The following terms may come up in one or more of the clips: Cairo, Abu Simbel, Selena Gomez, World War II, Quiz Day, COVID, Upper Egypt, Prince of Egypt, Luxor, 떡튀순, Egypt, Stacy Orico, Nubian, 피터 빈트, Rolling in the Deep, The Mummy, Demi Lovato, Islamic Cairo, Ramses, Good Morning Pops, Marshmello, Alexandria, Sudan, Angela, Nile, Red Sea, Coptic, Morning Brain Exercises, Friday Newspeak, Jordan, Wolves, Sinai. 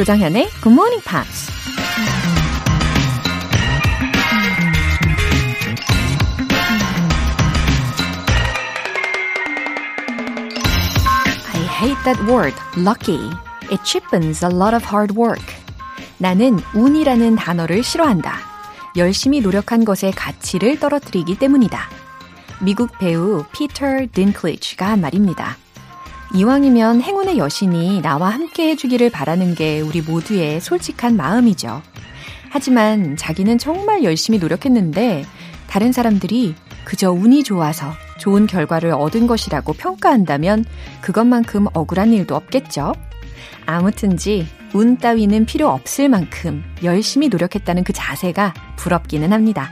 조장현의 Good Morning Pops. I hate that word, lucky. It cheapens a lot of hard work. 나는 운이라는 단어를 싫어한다. 열심히 노력한 것의 가치를 떨어뜨리기 때문이다. 미국 배우 피터 딘클리지가 한 말입니다. 이왕이면 행운의 여신이 나와 함께 해주기를 바라는 게 우리 모두의 솔직한 마음이죠. 하지만 자기는 정말 열심히 노력했는데 다른 사람들이 그저 운이 좋아서 좋은 결과를 얻은 것이라고 평가한다면 그것만큼 억울한 일도 없겠죠. 아무튼지 운 따위는 필요 없을 만큼 열심히 노력했다는 그 자세가 부럽기는 합니다.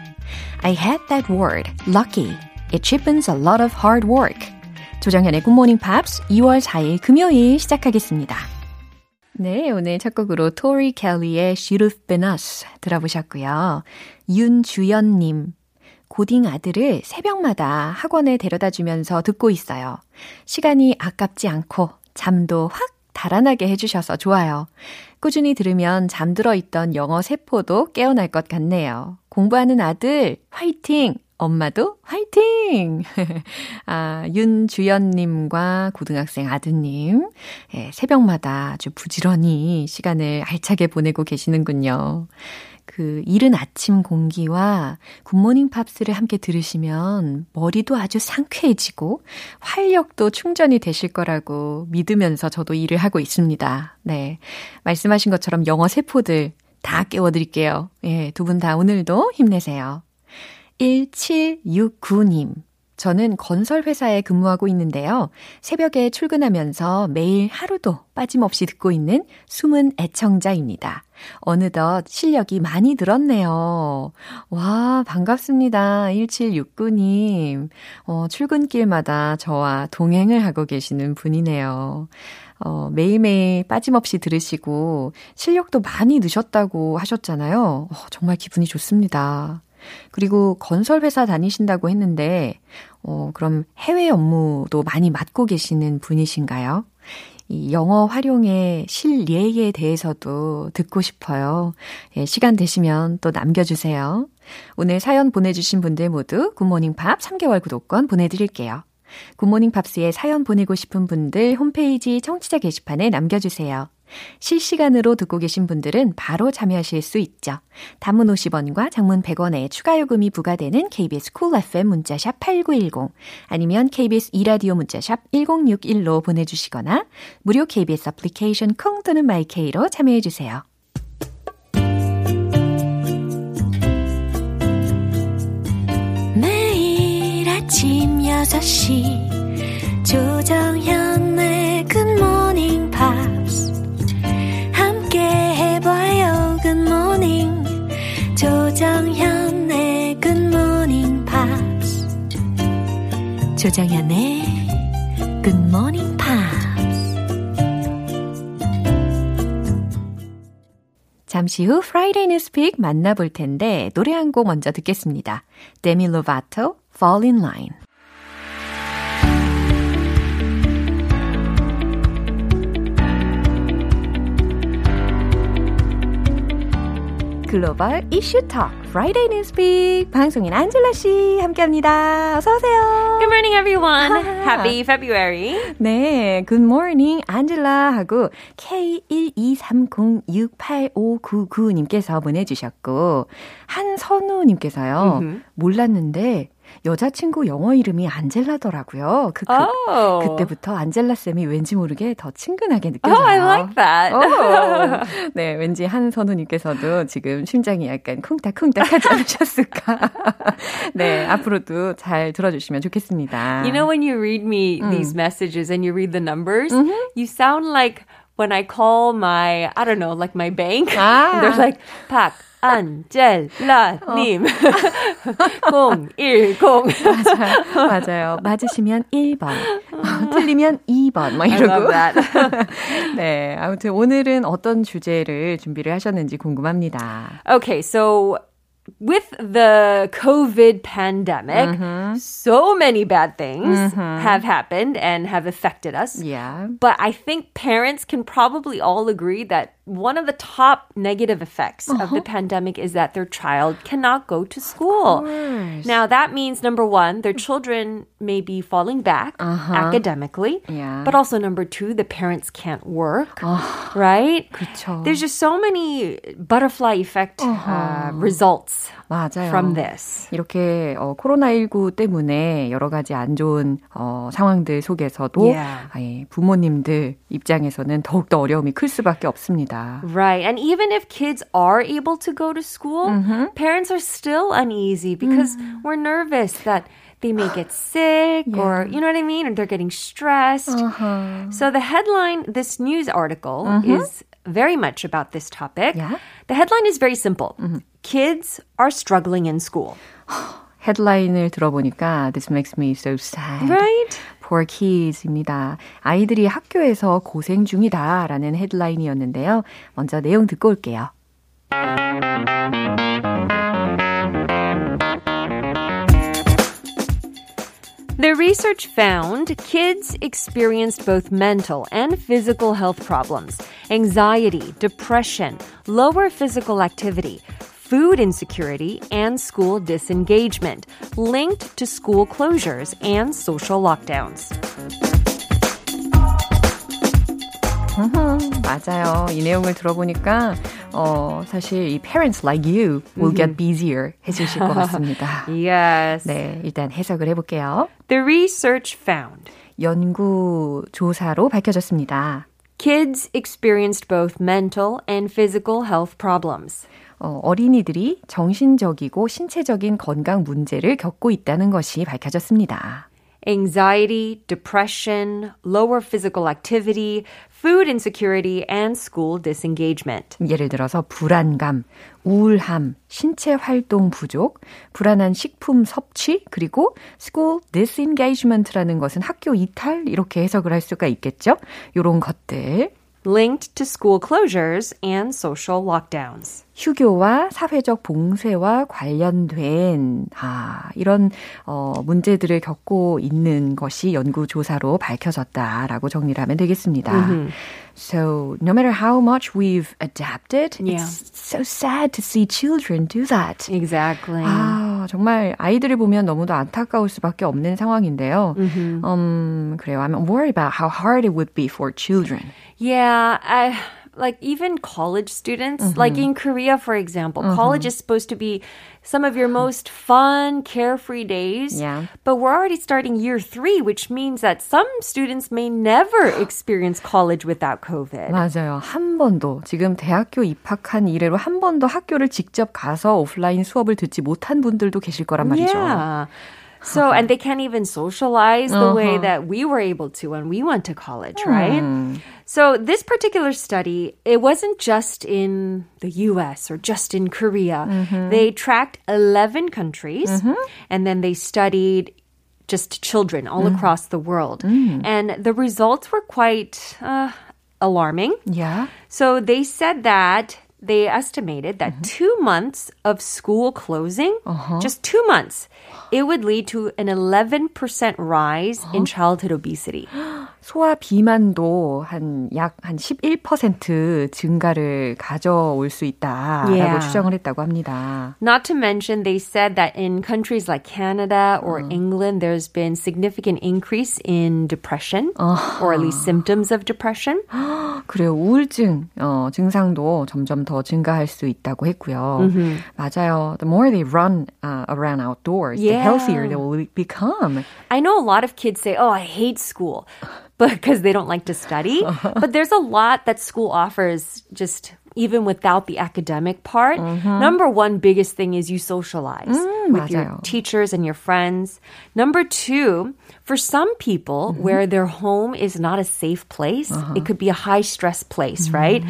I hate that word, lucky. It cheapens a lot of hard work. 조정현의 굿모닝 팝스 2월 4일 금요일 시작하겠습니다. 네, 오늘 첫 곡으로 토리 켈리의 Should've Been Us 들어보셨고요. 윤주연님, 고딩 아들을 새벽마다 학원에 데려다주면서 듣고 있어요. 시간이 아깝지 않고 잠도 확 달아나게 해주셔서 좋아요. 꾸준히 들으면 잠들어 있던 영어 세포도 깨어날 것 같네요. 공부하는 아들 화이팅! 엄마도 화이팅! 아, 윤주연님과 고등학생 아드님, 예, 새벽마다 아주 부지런히 시간을 알차게 보내고 계시는군요. 그 이른 아침 공기와 굿모닝 팝스를 함께 들으시면 머리도 아주 상쾌해지고 활력도 충전이 되실 거라고 믿으면서 저도 일을 하고 있습니다. 네, 말씀하신 것처럼 영어 세포들 다 깨워드릴게요. 예, 두 분 다 오늘도 힘내세요. 1769님, 저는 건설회사에 근무하고 있는데요. 새벽에 출근하면서 매일 하루도 빠짐없이 듣고 있는 숨은 애청자입니다. 어느덧 실력이 많이 늘었네요. 와, 반갑습니다. 1769님. 출근길마다 저와 동행을 하고 계시는 분이네요. 매일매일 빠짐없이 들으시고 실력도 많이 느셨다고 하셨잖아요. 정말 기분이 좋습니다. 그리고 건설회사 다니신다고 했는데 그럼 해외 업무도 많이 맡고 계시는 분이신가요? 이 영어 활용의 실례에 대해서도 듣고 싶어요. 예, 시간 되시면 또 남겨주세요. 오늘 사연 보내주신 분들 모두 굿모닝팝 3개월 구독권 보내드릴게요. 굿모닝팝스에 사연 보내고 싶은 분들 홈페이지 청취자 게시판에 남겨주세요. 실시간으로 듣고 계신 분들은 바로 참여하실 수 있죠. 단문 50원과 장문 100원에 추가 요금이 부과되는 KBS 쿨 FM 문자샵 8910 아니면 KBS 2라디오 문자샵 1061로 보내주시거나 무료 KBS 애플리케이션 콩 또는 마이케이로 참여해주세요. 매일 아침 6시 조정현의 굿모닝 팝스 조정현의 Good Morning Pops. 조정현의 Good Morning Pops. 잠시 후 Friday Newspeak 만나볼 텐데 노래 한 곡 먼저 듣겠습니다. Demi Lovato, Fall in Line. 글로벌 이슈 톡 Friday Newspeak 방송인 안젤라 씨 함께합니다. 어서 오세요. Good morning, everyone. Happy February. 네, Good morning, 안젤라 하고 K123068599님께서 보내주셨고 한선우님께서요 몰랐는데. 여자친구 영어 이름이 안젤라더라고요. Oh. 그때부터 안젤라 쌤이 왠지 모르게 더 친근하게 느껴져요. Oh, I like that. Oh. 네, 왠지 한선우님께서도 지금 심장이 약간 쿵닥쿵닥 하지 않으셨을까. 네, 앞으로도 잘 들어주시면 좋겠습니다. You know when you read me these messages and you read the numbers, you sound like when I call my, I don't know, like my bank. Ah. They're like, 팍. 안젤라님 010 맞아요. 맞으시면 1번 틀리면 2번 막 이러고 네, 아무튼 오늘은 어떤 주제를 준비를 하셨는지 궁금합니다. Okay, so with the COVID pandemic, so many bad things have happened and have affected us. Yeah. But I think parents can probably all agree that one of the top negative effects of the pandemic is that their child cannot go to school. Now, that means, number one, their children may be falling back academically. Yeah. But also, number two, the parents can't work, right? 그쵸. There's just so many butterfly effect results from this. 이렇게 코로나19 때문에 여러 가지 안 좋은 상황들 속에서도 부모님들 입장에서는 더욱더 어려움이 클 수밖에 없습니다. Right. And even if kids are able to go to school, parents are still uneasy because we're nervous that they may get sick or, you know what I mean? Or they're getting stressed. So the headline, this news article is very much about this topic. Yeah. The headline is very simple. Kids are struggling in school. 헤드라인을 들어보니까 this makes me so sad. Right? Poor kids입니다. 아이들이 학교에서 고생 중이다라는 헤드라인이었는데요. 먼저 내용 듣고 올게요. The research found kids experienced both mental and physical health problems, anxiety, depression, lower physical activity, food insecurity, and school disengagement, linked to school closures and social lockdowns. 맞아요. 이 내용을 들어보니까 사실 이 parents like you will get busier 해주실 것 같습니다. Yes. 네, 일단 해석을 해볼게요. The research found. 연구 조사로 밝혀졌습니다. Kids experienced both mental and physical health problems. 어린이들이 정신적이고 신체적인 건강 문제를 겪고 있다는 것이 밝혀졌습니다. Anxiety, depression, lower physical activity, food insecurity, and school disengagement. 예를 들어서 불안감, 우울함, 신체 활동 부족, 불안한 식품 섭취, 그리고 school disengagement라는 것은 학교 이탈 이렇게 해석을 할 수가 있겠죠. 이런 것들. Linked to school closures and social lockdowns. 휴교와 사회적 봉쇄와 관련된 이런 문제들을 겪고 있는 것이 연구조사로 밝혀졌다라고 정리를 하면 되겠습니다. So no matter how much we've adapted, it's so sad to see children do that. Exactly. 정말 아이들을 보면 너무도 안타까울 수밖에 없는 상황인데요. 그래요. I'm worried about how hard it would be for children. Yeah, like even college students, like in Korea, for example, college is supposed to be some of your most fun, carefree days. Yeah. But we're already starting year three, which means that some students may never experience college without COVID. 맞아요. 한 번도, 지금 대학교 입학한 이래로 한 번도 학교를 직접 가서 오프라인 수업을 듣지 못한 분들도 계실 거란 말이죠. Yeah. So, and they can't even socialize the way that we were able to when we went to college, right? So, this particular study, it wasn't just in the US or just in Korea. They tracked 11 countries, and then they studied just children all across the world. And the results were quite alarming. Yeah. So, they said that they estimated that 2 months of school closing, just 2 months, it would lead to an 11% rise in childhood obesity. 소아 비만도 약 한 11% 증가를 가져올 수 있다라고 추정을 했다고 합니다. Not to mention, they said that in countries like Canada or England, there's been significant increase in depression, or at least symptoms of depression. 그래요. 우울증 증상도 점점 더 증가할 수 있다고 했고요. 맞아요. The more they run around outdoors, the healthier they will become. I know a lot of kids say, "Oh, I hate school." Because they don't like to study. But there's a lot that school offers just even without the academic part. Number one biggest thing is you socialize with your teachers and your friends. Number two, for some people where their home is not a safe place, it could be a high-stress place, right?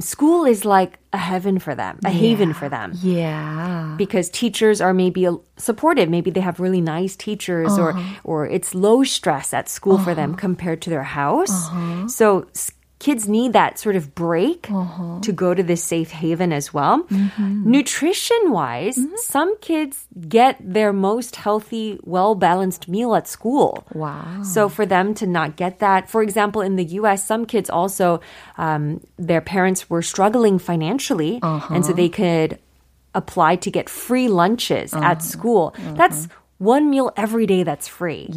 School is like a heaven for them, a haven for them. Yeah. Because teachers are maybe supportive. Maybe they have really nice teachers or it's low stress at school for them compared to their house. So kids need that sort of break to go to this safe haven as well. Mm-hmm. Nutrition-wise, some kids get their most healthy, well-balanced meal at school. Wow. So for them to not get that, for example, in the U.S., some kids also, their parents were struggling financially, and so they could apply to get free lunches at school. That's one meal every day that's free,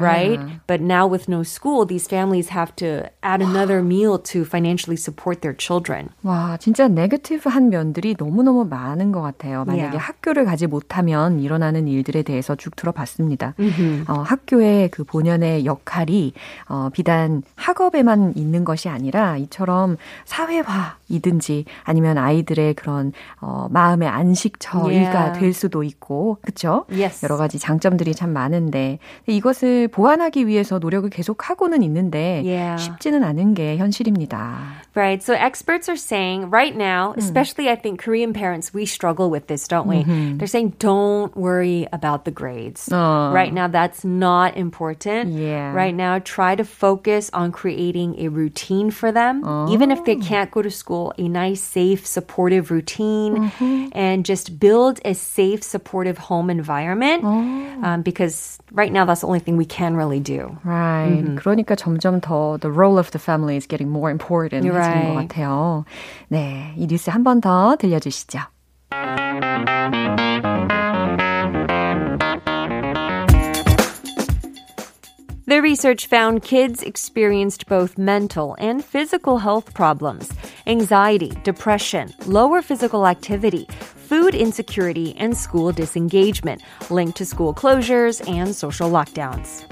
right? But now with no school, these families have to add another meal to financially support their children. 와, 진짜 네거티브한 면들이 너무너무 많은 것 같아요. 만약에 학교를 가지 못하면 일어나는 일들에 대해서 쭉 들어봤습니다. 학교의 그 본연의 역할이 비단 학업에만 있는 것이 아니라 이처럼 사회화이든지 아니면 아이들의 그런 마음의 안식처가 될 수도 있고, 그렇죠? 여러 가지 장 장점들이 참 많은데 이것을 보완하기 위해서 노력을 계속하고는 있는데 쉽지는 않은 게 현실입니다. Right. So experts are saying right now, especially I think Korean parents, we struggle with this, don't we? They're saying don't worry about the grades. Right now, that's not important. Right now, try to focus on creating a routine for them. Even if they can't go to school, a nice, safe, supportive routine and just build a safe, supportive home environment. Because right now that's the only thing we can really do. Right. 그러니까 점점 더 the role of the family is getting more important. 것 같아요. 네, 이 뉴스 한 번 더 들려주시죠. The research found kids experienced both mental and physical health problems, anxiety, depression, lower physical activity, food insecurity, and school disengagement, linked to school closures and social lockdowns.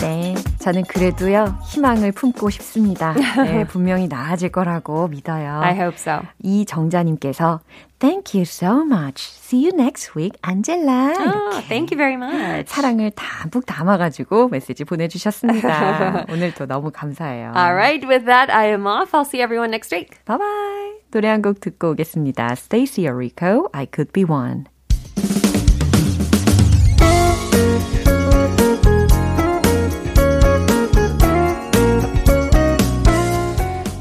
네, 저는 그래도요 희망을 품고 싶습니다. 네, 분명히 나아질 거라고 믿어요. I hope so. 이 정자님께서 Thank you so much. See you next week, Angela. Oh, thank you very much. 사랑을 담뿍 담아가지고 메시지 보내주셨습니다. 오늘도 너무 감사해요. All right, with that, I am off. I'll see everyone next week. Bye-bye. 노래 한 곡 듣고 오겠습니다. Stacy Orico, I Could Be One.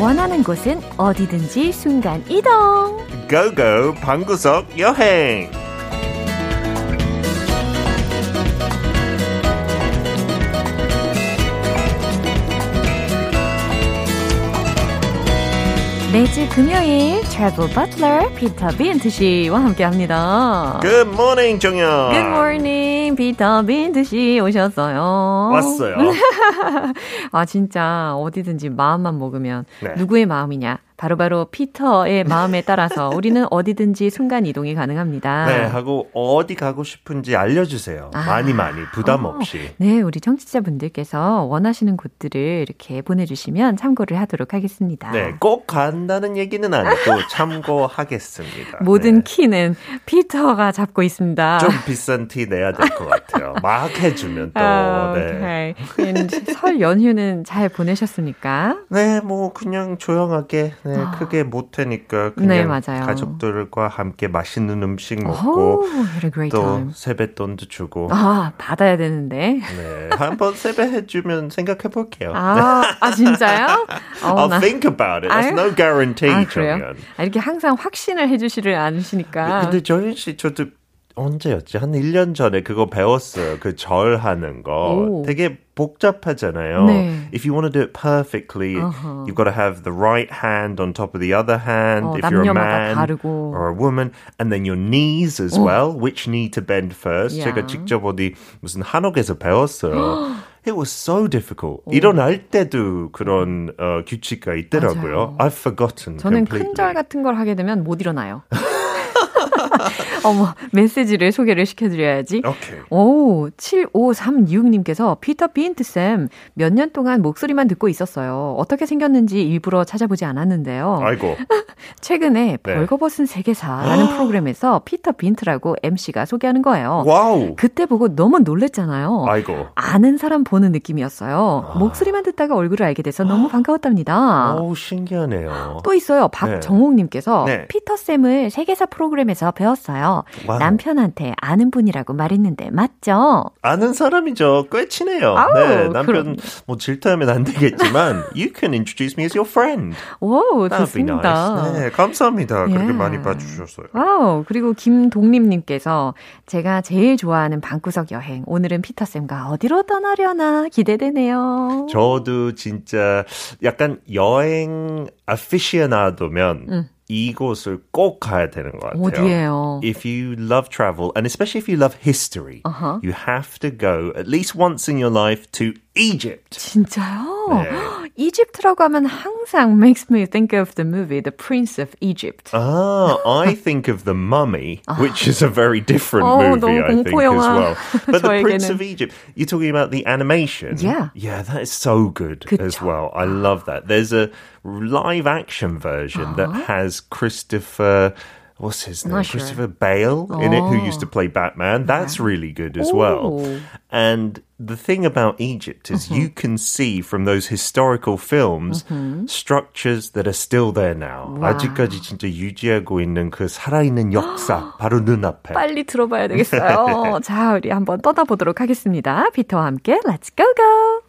원하는 곳은 어디든지 순간 이동. 고고 방구석 여행. 매주 금요일 트래블 버틀러 피터 빈트 씨와 함께합니다. Good morning, 정연. Good morning, 피터 빈트 씨 오셨어요. 왔어요. 아 진짜 어디든지 마음만 먹으면 네. 누구의 마음이냐? 바로바로 피터의 마음에 따라서 우리는 어디든지 순간 이동이 가능합니다. 네, 하고 어디 가고 싶은지 알려주세요. 많이 부담 없이. 네, 우리 청취자분들께서 원하시는 곳들을 이렇게 보내주시면 참고를 하도록 하겠습니다. 네, 꼭 간다는 얘기는 아니고 참고하겠습니다. 모든 키는 피터가 잡고 있습니다. 좀 비싼 티 내야 될 것 같아요. 막 해주면 또. 네. 설 연휴는 잘 보내셨습니까? 네, 뭐 그냥 조용하게. 네, 크게 못하니까 그냥 네, 맞아요. 가족들과 함께 맛있는 음식 먹고 또 세뱃돈도 주고 받아야 되는데 네, 한번 세배해주면 생각해볼게요. 아 진짜요? I'll think about it. There's no guarantee. 그래요? 이렇게 항상 확신을 해주시를 않으시니까 근데 저희 씨 저도 언제였지? 한 1년 전에 그거 배웠어요. 그 절하는 거. 되게 복잡하잖아요. 네. If you want to do it perfectly, you've got to have the right hand on top of the other hand. If you're a man 다르고. Or a woman. And then your knees as well. Which knee to bend first. Yeah. 제가 직접 어디 무슨 한옥에서 배웠어요. It was so difficult. 일어날 때도 그런 규칙이 있더라고요. 맞아요. I've forgotten 저는 completely. 저는 큰절 같은 걸 하게 되면 못 일어나요. 어머, 메시지를 소개를 시켜드려야지. 오케이. 오, 7536님께서 피터 빈트쌤 몇 년 동안 목소리만 듣고 있었어요. 어떻게 생겼는지 일부러 찾아보지 않았는데요. 아이고. 최근에 벌거벗은 세계사라는 프로그램에서 피터 빈트라고 MC가 소개하는 거예요. 와우. 그때 보고 너무 놀랬잖아요. 아이고. 아는 사람 보는 느낌이었어요. 아. 목소리만 듣다가 얼굴을 알게 돼서 너무 반가웠답니다. 오, 신기하네요. 또 있어요. 박정옥님께서 네. 피터쌤을 세계사 프로그램에서 배웠어요. 와우. 남편한테 아는 분이라고 말했는데 맞죠? 아는 사람이죠. 꽤 친해요. 아우, 네, 남편 그럼. 뭐 질투하면 안 되겠지만 You can introduce me as your friend. 오, 좋습니다. Nice. 네, 감사합니다. 예. 그렇게 많이 봐주셨어요. 와우, 그리고 김동림님께서 제가 제일 좋아하는 방구석 여행 오늘은 피터쌤과 어디로 떠나려나 기대되네요. 저도 진짜 약간 여행 aficionado면 이곳을 꼭 가야 되는 것 같아요. 어디예요? If you love travel, and especially if you love history, uh-huh. you have to go at least once in your life to Egypt. 진짜요? 네. 이집트라고 하면 항상 makes me think of the movie The Prince of Egypt. Ah, I think of The Mummy, which is a very different movie, I think, as well. But The Prince of Egypt, you're talking about the animation. Yeah. Yeah, that is so good 그쵸? As well. I love that. There's a live action version that has Christopher... What's his name? Sure. Christopher Bale in it, who used to play Batman. That's really good as well. And the thing about Egypt is you can see from those historical films structures that are still there now. Wow. 아직까지 진짜 유지하고 있는 그 살아있는 역사 바로 눈앞에. 빨리 들어봐야 되겠어요. 자, 우리 한번 떠나보도록 하겠습니다. 피터와 함께 Let's Go Go!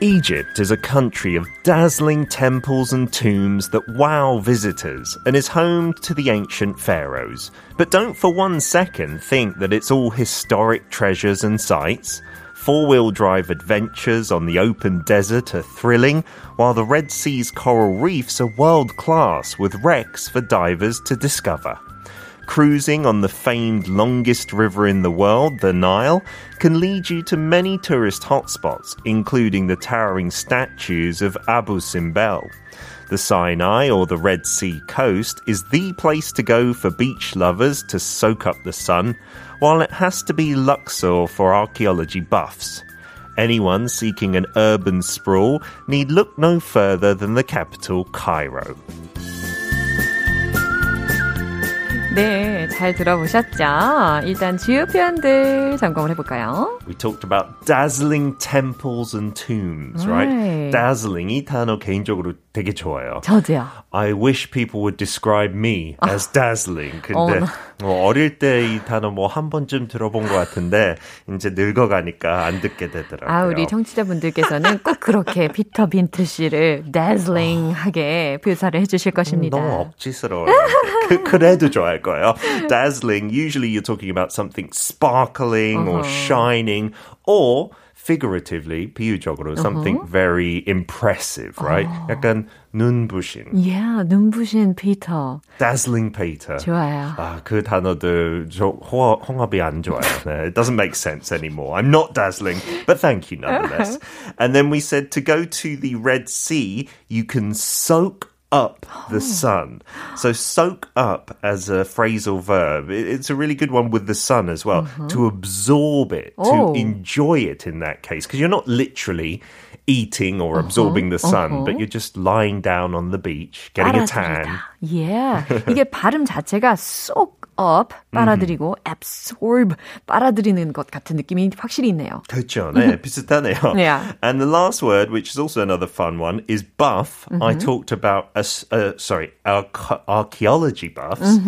Egypt is a country of dazzling temples and tombs that wow visitors and is home to the ancient pharaohs. But don't for one second think that it's all historic treasures and sights. Four-wheel drive adventures on the open desert are thrilling, while the Red Sea's coral reefs are world-class with wrecks for divers to discover. Cruising on the famed longest river in the world, the Nile, can lead you to many tourist hotspots, including the towering statues of Abu Simbel. The Sinai, or the Red Sea coast, is the place to go for beach lovers to soak up the sun, while it has to be Luxor for archaeology buffs. Anyone seeking an urban sprawl need look no further than the capital, Cairo. 네, 잘 들어보셨죠? 일단 주요 표현들 점검을 해볼까요? We talked about dazzling temples and tombs, right? Dazzling, 이 단어 개인적으로 되게 좋아요. 저도요. I wish people would describe me as dazzling. 근데 어릴 때 이 단어 뭐 한 번쯤 들어본 것 같은데 이제 늙어가니까 안 듣게 되더라고요. 아, 우리 청취자분들께서는 꼭 그렇게 피터 빈트 씨를 dazzling하게 묘사를 해주실 것입니다. 너무 억지스러워요. 그래도 좋아할 거예요. Dazzling, usually you're talking about something sparkling or shining or figuratively, 비유적으로, something very impressive, right? 약간 눈부신. Yeah, 눈부신 Peter. Dazzling Peter. 좋아요. 아, 그 단어들 홍합이 안 좋아요. It doesn't make sense anymore. I'm not dazzling, but thank you nonetheless. And then we said to go to the Red Sea, you can soak up the sun. So soak up as a phrasal verb. It's a really good one with the sun as well. To absorb it, to enjoy it in that case. Because you're not literally eating or absorbing the sun, but you're just lying down on the beach, getting a tan. Yeah. 이게 발음 자체가 soak up, 빨아들이고 absorb, 빨아들이는 것 같은 느낌이 확실히 있네요. 그렇죠. 네, 비슷하네요. Yeah. And the last word, which is also another fun one, is buff. I talked about, archaeology buffs.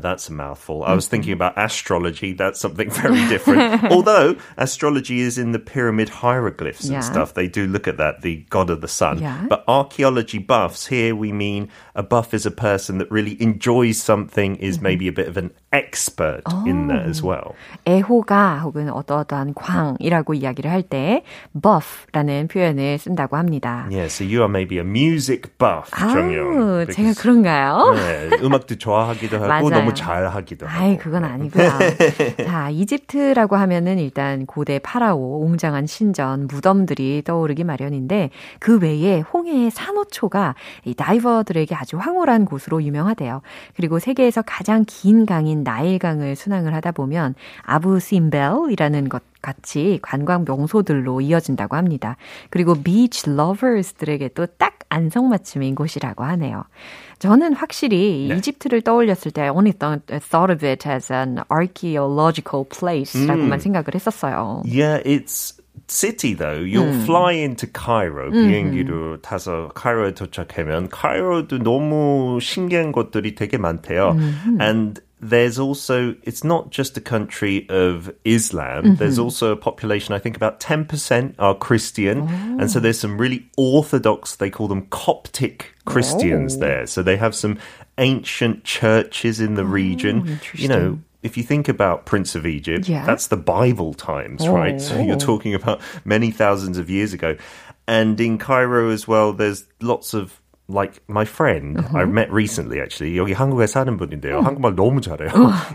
That's a mouthful. I was thinking about astrology. That's something very different. Although astrology is in the pyramid hieroglyphs and stuff. They do look at that, the god of the sun. Yeah. But archaeology buffs, here we mean a buff is a person that really enjoys something, is maybe a bit of an an expert in that as well. 애호가 혹은 어떠어떠한 광이라고 이야기를 할 때 buff라는 표현을 쓴다고 합니다. Yeah, so you are maybe a music buff, 정영. 제가 그런가요? 네, 음악도 좋아하기도 하고 너무 잘하기도 하고. 아이, 그건 아니고요. 자, 이집트라고 하면은 일단 고대 파라오, 웅장한 신전, 무덤들이 떠오르기 마련인데 그 외에 홍해의 산호초가 이 다이버들에게 아주 황홀한 곳으로 유명하대요. 그리고 세계에서 가장 긴 강인 나일강을 순항을 하다 보면 아부 심벨이라는 것 같이 관광 명소들로 이어진다고 합니다. 그리고 비치 러버스들에게 또 딱 안성맞춤인 곳이라고 하네요. 저는 확실히 네. 이집트를 떠올렸을 때 I only thought of it as an archaeological place라고만 생각을 했었어요. Yeah, it's city though. You'll fly into Cairo. 비행기로 타서 카이로에 도착하면 카이로도 너무 신기한 것들이 되게 많대요. And there's also, it's not just a country of Islam. Mm-hmm. There's also a population, I think about 10% are Christian. Oh. And so there's some really orthodox, they call them Coptic Christians there. So they have some ancient churches in the region. You know, if you think about Prince of Egypt, that's the Bible times, right? So you're talking about many thousands of years ago. And in Cairo as well, there's lots of like my friend I met recently actually. 여기 한국에 사는 분인데요. 한국말 너무 잘해요.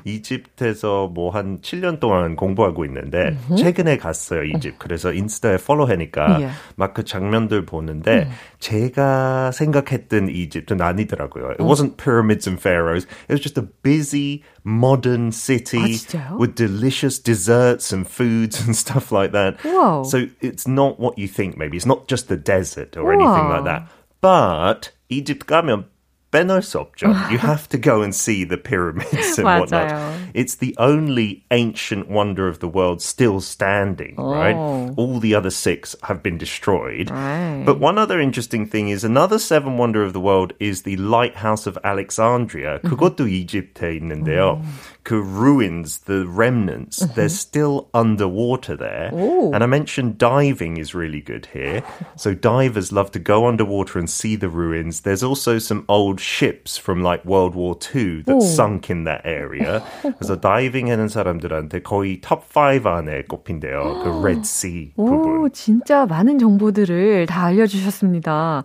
이집트에서 뭐 한 7년 동안 공부하고 있는데 최근에 갔어요, 이집트. 그래서 인스타에 팔로우하니까 막 그 장면들 보는데 제가 생각했던 이집트는 아니더라고요. It wasn't pyramids and pharaohs. It was just a busy modern city with delicious desserts and foods and stuff like that. Whoa. So it's not what you think maybe. It's not just the desert or anything like that. But Egypt 가면 빼놓을 수 없죠. You have to go and see the pyramids and whatnot. It's the only ancient wonder of the world still standing, right? All the other six have been destroyed. Right. But one other interesting thing is another seven wonder of the world is the Lighthouse of Alexandria. 그것도 이집트에 있는데요. 그 ruins, the remnants, they're still underwater there. Ooh. And I mentioned diving is really good here. So divers love to go underwater and see the ruins. There's also some old ships from like World War II that sunk in that area. 그래서 다이빙 하는 사람들한테 거의 top 5 안에 꼽힌대요. 그 Red Sea 부분. 오, 진짜 많은 정보들을 다 알려주셨습니다.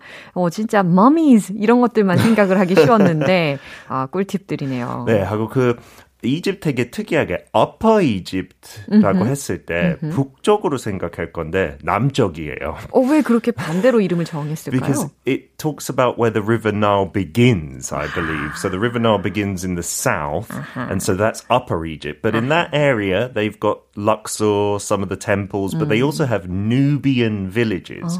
진짜 mummies 이런 것들만 생각을 하기 쉬웠는데 아, 꿀팁들이네요. 네, 하고 그 이집트에게 특이하게 Upper Egypt라고 했을 때 북쪽으로 생각할 건데 남쪽이에요. 왜 그렇게 반대로 이름을 정했을까요? Because it talks about where the River Nile begins, I believe. So the River Nile begins in the south, and so that's Upper Egypt. But in that area, they've got Luxor, some of the temples, but they also have Nubian villages.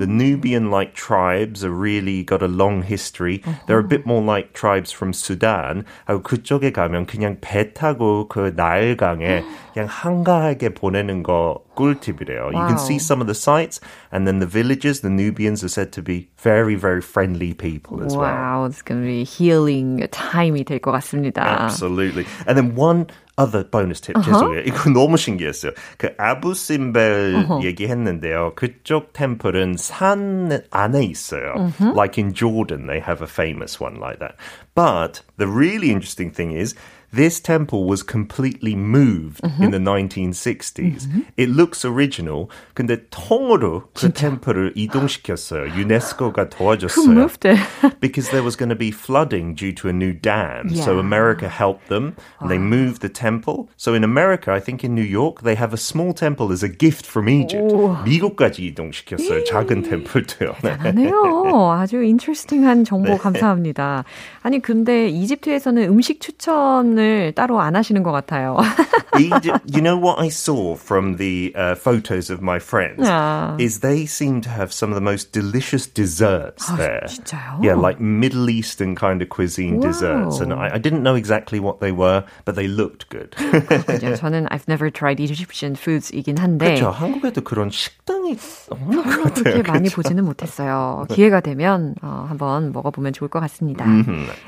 The Nubian-like tribes have really got a long history. They're a bit more like tribes from Sudan. 하고 그쪽에 가면 그냥 배 타고 그 나일강에 그냥 한가하게 보내는 거 꿀팁이래요. Wow. You can see some of the sites and then the villages, the Nubians are said to be very, very friendly people as well. Wow, it's going to be healing time이 될 것 같습니다. Absolutely. And then one other bonus tip, 죄송해요. 이거 너무 신기했어요. 그 아부 심벨 얘기했는데요. 그쪽 템플은 산 안에 있어요. Like in Jordan, they have a famous one like that. But the really interesting thing is this temple was completely moved in the 1960s. It looks original. 근데 통으로 그 템플을 이동시켰어요. 유네스코가 도와줬어요. Who moved it? Because there was going to be flooding due to a new dam. Yeah. So America helped them. And they moved the temple. So in America, I think in New York, they have a small temple as a gift from Egypt. Oh. 미국까지 이동시켰어요. 작은 템플도요. 대단해요. 아주 인터레스팅한 정보 감사합니다. 아니 근데 이집트에서는 음식 추천을 따로 안 하시는 것 같아요. You know what I saw from the photos of my friends is they seem to have some of the most delicious desserts there. 진짜요? Yeah, like Middle Eastern kind of cuisine desserts. And I didn't know exactly what they were, but they looked good. 그렇군요. 저는 I've never tried Egyptian foods이긴 한데. 그렇죠. 한국에도 그런 식당이 없는 것 같아요. 그렇게 많이 보지는 못했어요. 기회가 되면 한번 먹어보면 좋을 것 같습니다.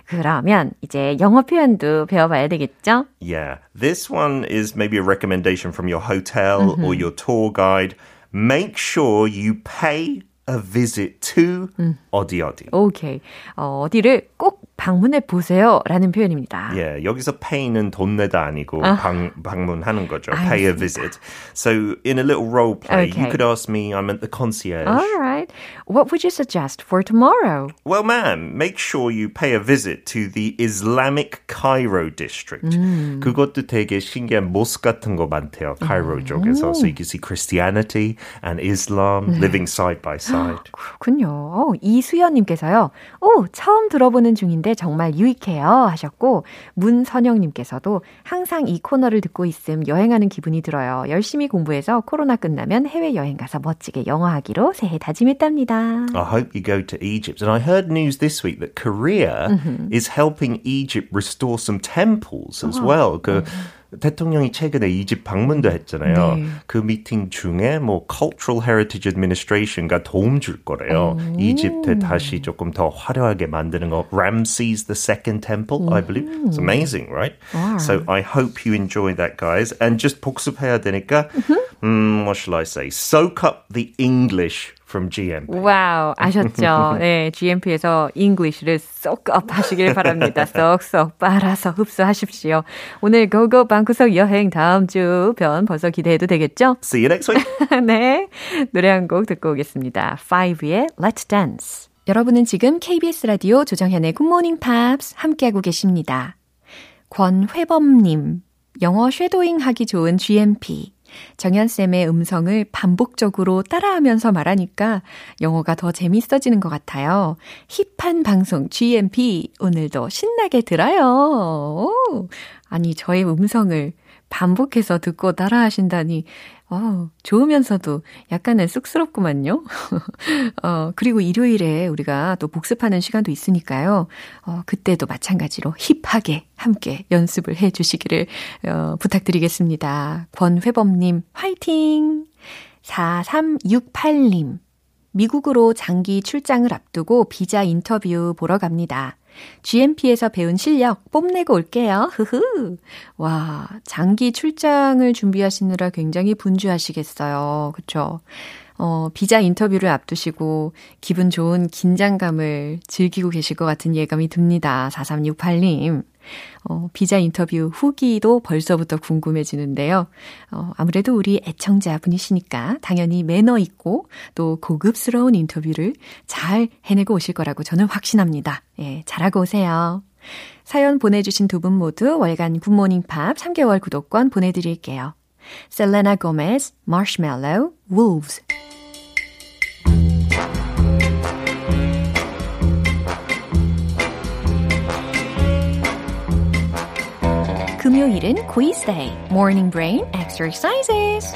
그러면 이제 영어 표현도 배워봐야 되겠죠? Yeah. This one is maybe a recommendation from your hotel or your tour guide. Make sure you pay a visit to 어디. Okay. 어디를 꼭 방문해 보세요 라는 표현입니다. 예, 여기서 pay는 돈 내다 아니고 방문하는 거죠. 알겠습니다. Pay a visit. So in a little role play, okay. you could ask me, I'm at the concierge. All right. What would you suggest for tomorrow? Well, ma'am, make sure you pay a visit to the Islamic Cairo district. 그것도 되게 신기한 모스 같은 거 많대요. Cairo 쪽에서. So you can see Christianity and Islam living side by side. 그렇군요. 이수연님께서요. 오, 처음 들어보는 중인데 정말 유익해요 하셨고 문선영님께서도 항상 이 코너를 듣고 있음 여행하는 기분이 들어요. 열심히 공부해서 코로나 끝나면 해외여행 가서 멋지게 영어하기로 새해 다짐했답니다. I hope you go to Egypt. And I heard news this week that Korea is helping Egypt restore some temples as well. 대통령이 최근에 이집 방문도 했잖아요. 네. 그 미팅 중에 뭐 Cultural Heritage Administration가 도움 줄 거래요. 이집트 다시 조금 더 화려하게 만드는 거. Ramses the Second Temple, I believe. It's amazing, right? Wow. So I hope you enjoy that, guys. And just 복습해야 되니까, what shall I say? Soak up the English. From GMP. 와우, 아셨죠? 네, GMP에서 English를 쏙업 하시길 바랍니다. 쏙쏙 빨아서 흡수하십시오. 오늘 고고 방구석 여행 다음 주 편 벌써 기대해도 되겠죠? See you next week. 네, 노래 한 곡 듣고 오겠습니다. 5의 Let's Dance. 여러분은 지금 KBS 라디오 조정현의 Good Morning Pops 함께하고 계십니다. 권회범님, 영어 쉐도잉 하기 좋은 GMP. 정연쌤의 음성을 반복적으로 따라하면서 말하니까 영어가 더 재밌어지는 것 같아요. 힙한 방송 GMP 오늘도 신나게 들어요. 오, 아니 저의 음성을 반복해서 듣고 따라하신다니 좋으면서도 약간은 쑥스럽구만요. 그리고 일요일에 우리가 또 복습하는 시간도 있으니까요. 그때도 마찬가지로 힙하게 함께 연습을 해주시기를 부탁드리겠습니다. 권회범님 화이팅! 4368님 미국으로 장기 출장을 앞두고 비자 인터뷰 보러 갑니다. GMP에서 배운 실력 뽐내고 올게요. 흐흐. 와, 장기 출장을 준비하시느라 굉장히 분주하시겠어요. 그렇죠? 비자 인터뷰를 앞두시고 기분 좋은 긴장감을 즐기고 계실 것 같은 예감이 듭니다. 4368님. 비자 인터뷰 후기도 벌써부터 궁금해지는데요. 아무래도 우리 애청자분이시니까 당연히 매너 있고 또 고급스러운 인터뷰를 잘 해내고 오실 거라고 저는 확신합니다. 예, 잘하고 오세요. 사연 보내주신 두 분 모두 월간 굿모닝팝 3개월 구독권 보내드릴게요. Selena Gomez, Marshmello, Wolves. 금요일은 Quiz Day, Morning Brain Exercises.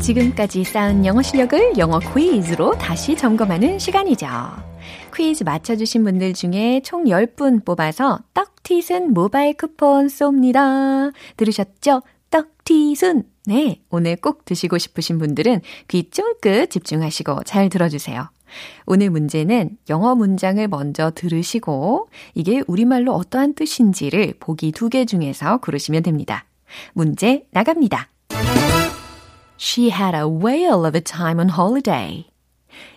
지금까지 쌓은 영어 실력을 영어 퀴즈로 다시 점검하는 시간이죠. 퀴즈 맞춰주신 분들 중에 총 10분 뽑아서 떡튀순 모바일 쿠폰 쏩니다. 들으셨죠? 떡튀순! 네, 오늘 꼭 드시고 싶으신 분들은 귀 쫑긋 집중하시고 잘 들어주세요. 오늘 문제는 영어 문장을 먼저 들으시고 이게 우리말로 어떠한 뜻인지를 보기 2개 중에서 고르시면 됩니다. 문제 나갑니다. She had a whale of a time on holiday.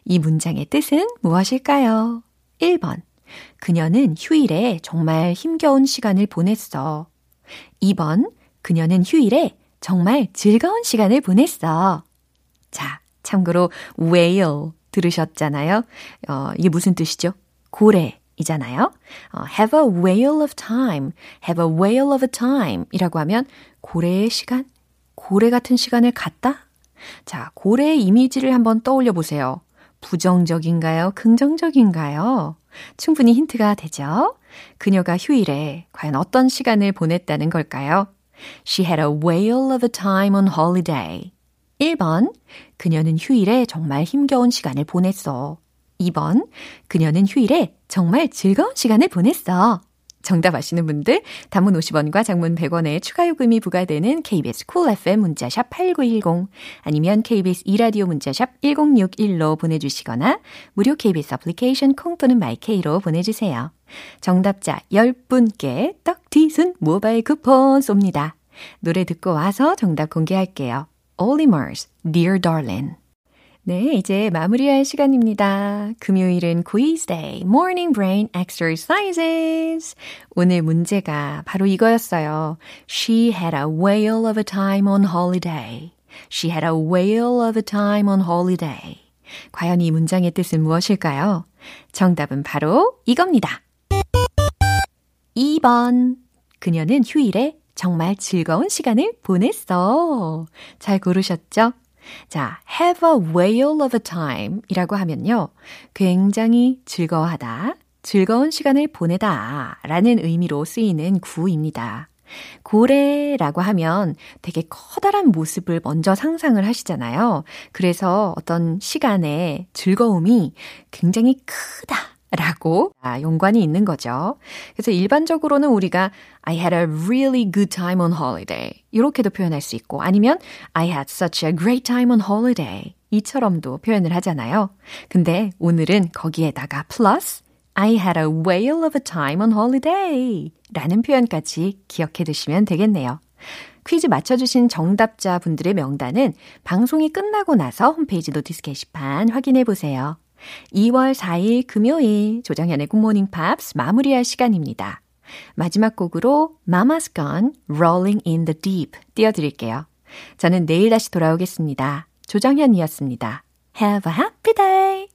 이 문장의 뜻은 무엇일까요? 1번, 그녀는 휴일에 정말 힘겨운 시간을 보냈어. 2번, 그녀는 휴일에 정말 즐거운 시간을 보냈어. 자, 참고로 whale 들으셨잖아요. 이게 무슨 뜻이죠? 고래이잖아요. Have a whale of time, have a whale of a time 이라고 하면 고래의 시간, 고래 같은 시간을 갖다? 자, 고래의 이미지를 한번 떠올려 보세요. 부정적인가요? 긍정적인가요? 충분히 힌트가 되죠? 그녀가 휴일에 과연 어떤 시간을 보냈다는 걸까요? She had a whale of a time on holiday. 1번, 그녀는 휴일에 정말 힘겨운 시간을 보냈어. 2번, 그녀는 휴일에 정말 즐거운 시간을 보냈어. 정답 아시는 분들, 단문 50원과 장문 100원에 추가 요금이 부과되는 KBS Cool FM 문자샵 8910 아니면 KBS e라디오 문자샵 1061로 보내주시거나 무료 KBS 애플리케이션 콩 또는 마이케이로 보내주세요. 정답자 10분께 떡튀순 모바일 쿠폰 쏩니다. 노래 듣고 와서 정답 공개할게요. Olimars, Dear Darling. 네, 이제 마무리할 시간입니다. 금요일은 Quiz Day, Morning Brain Exercises. 오늘 문제가 바로 이거였어요. She had a whale of a time on holiday. She had a whale of a time on holiday. 과연 이 문장의 뜻은 무엇일까요? 정답은 바로 이겁니다. 2번. 그녀는 휴일에 정말 즐거운 시간을 보냈어. 잘 고르셨죠? 자, have a whale of a time 이라고 하면요. 굉장히 즐거워하다, 즐거운 시간을 보내다 라는 의미로 쓰이는 구입니다. 고래라고 하면 되게 커다란 모습을 먼저 상상을 하시잖아요. 그래서 어떤 시간의 즐거움이 굉장히 크다. 라고 연관이 있는 거죠. 그래서 일반적으로는 우리가 I had a really good time on holiday 이렇게도 표현할 수 있고 아니면 I had such a great time on holiday 이처럼도 표현을 하잖아요. 근데 오늘은 거기에다가 plus I had a whale of a time on holiday 라는 표현까지 기억해 두시면 되겠네요. 퀴즈 맞춰주신 정답자분들의 명단은 방송이 끝나고 나서 홈페이지 노티스 게시판 확인해 보세요. 2월 4일 금요일 조정현의 굿모닝 팝스 마무리할 시간입니다. 마지막 곡으로 Mama's Gone, Rolling in the Deep 띄워드릴게요. 저는 내일 다시 돌아오겠습니다. 조정현이었습니다. Have a happy day!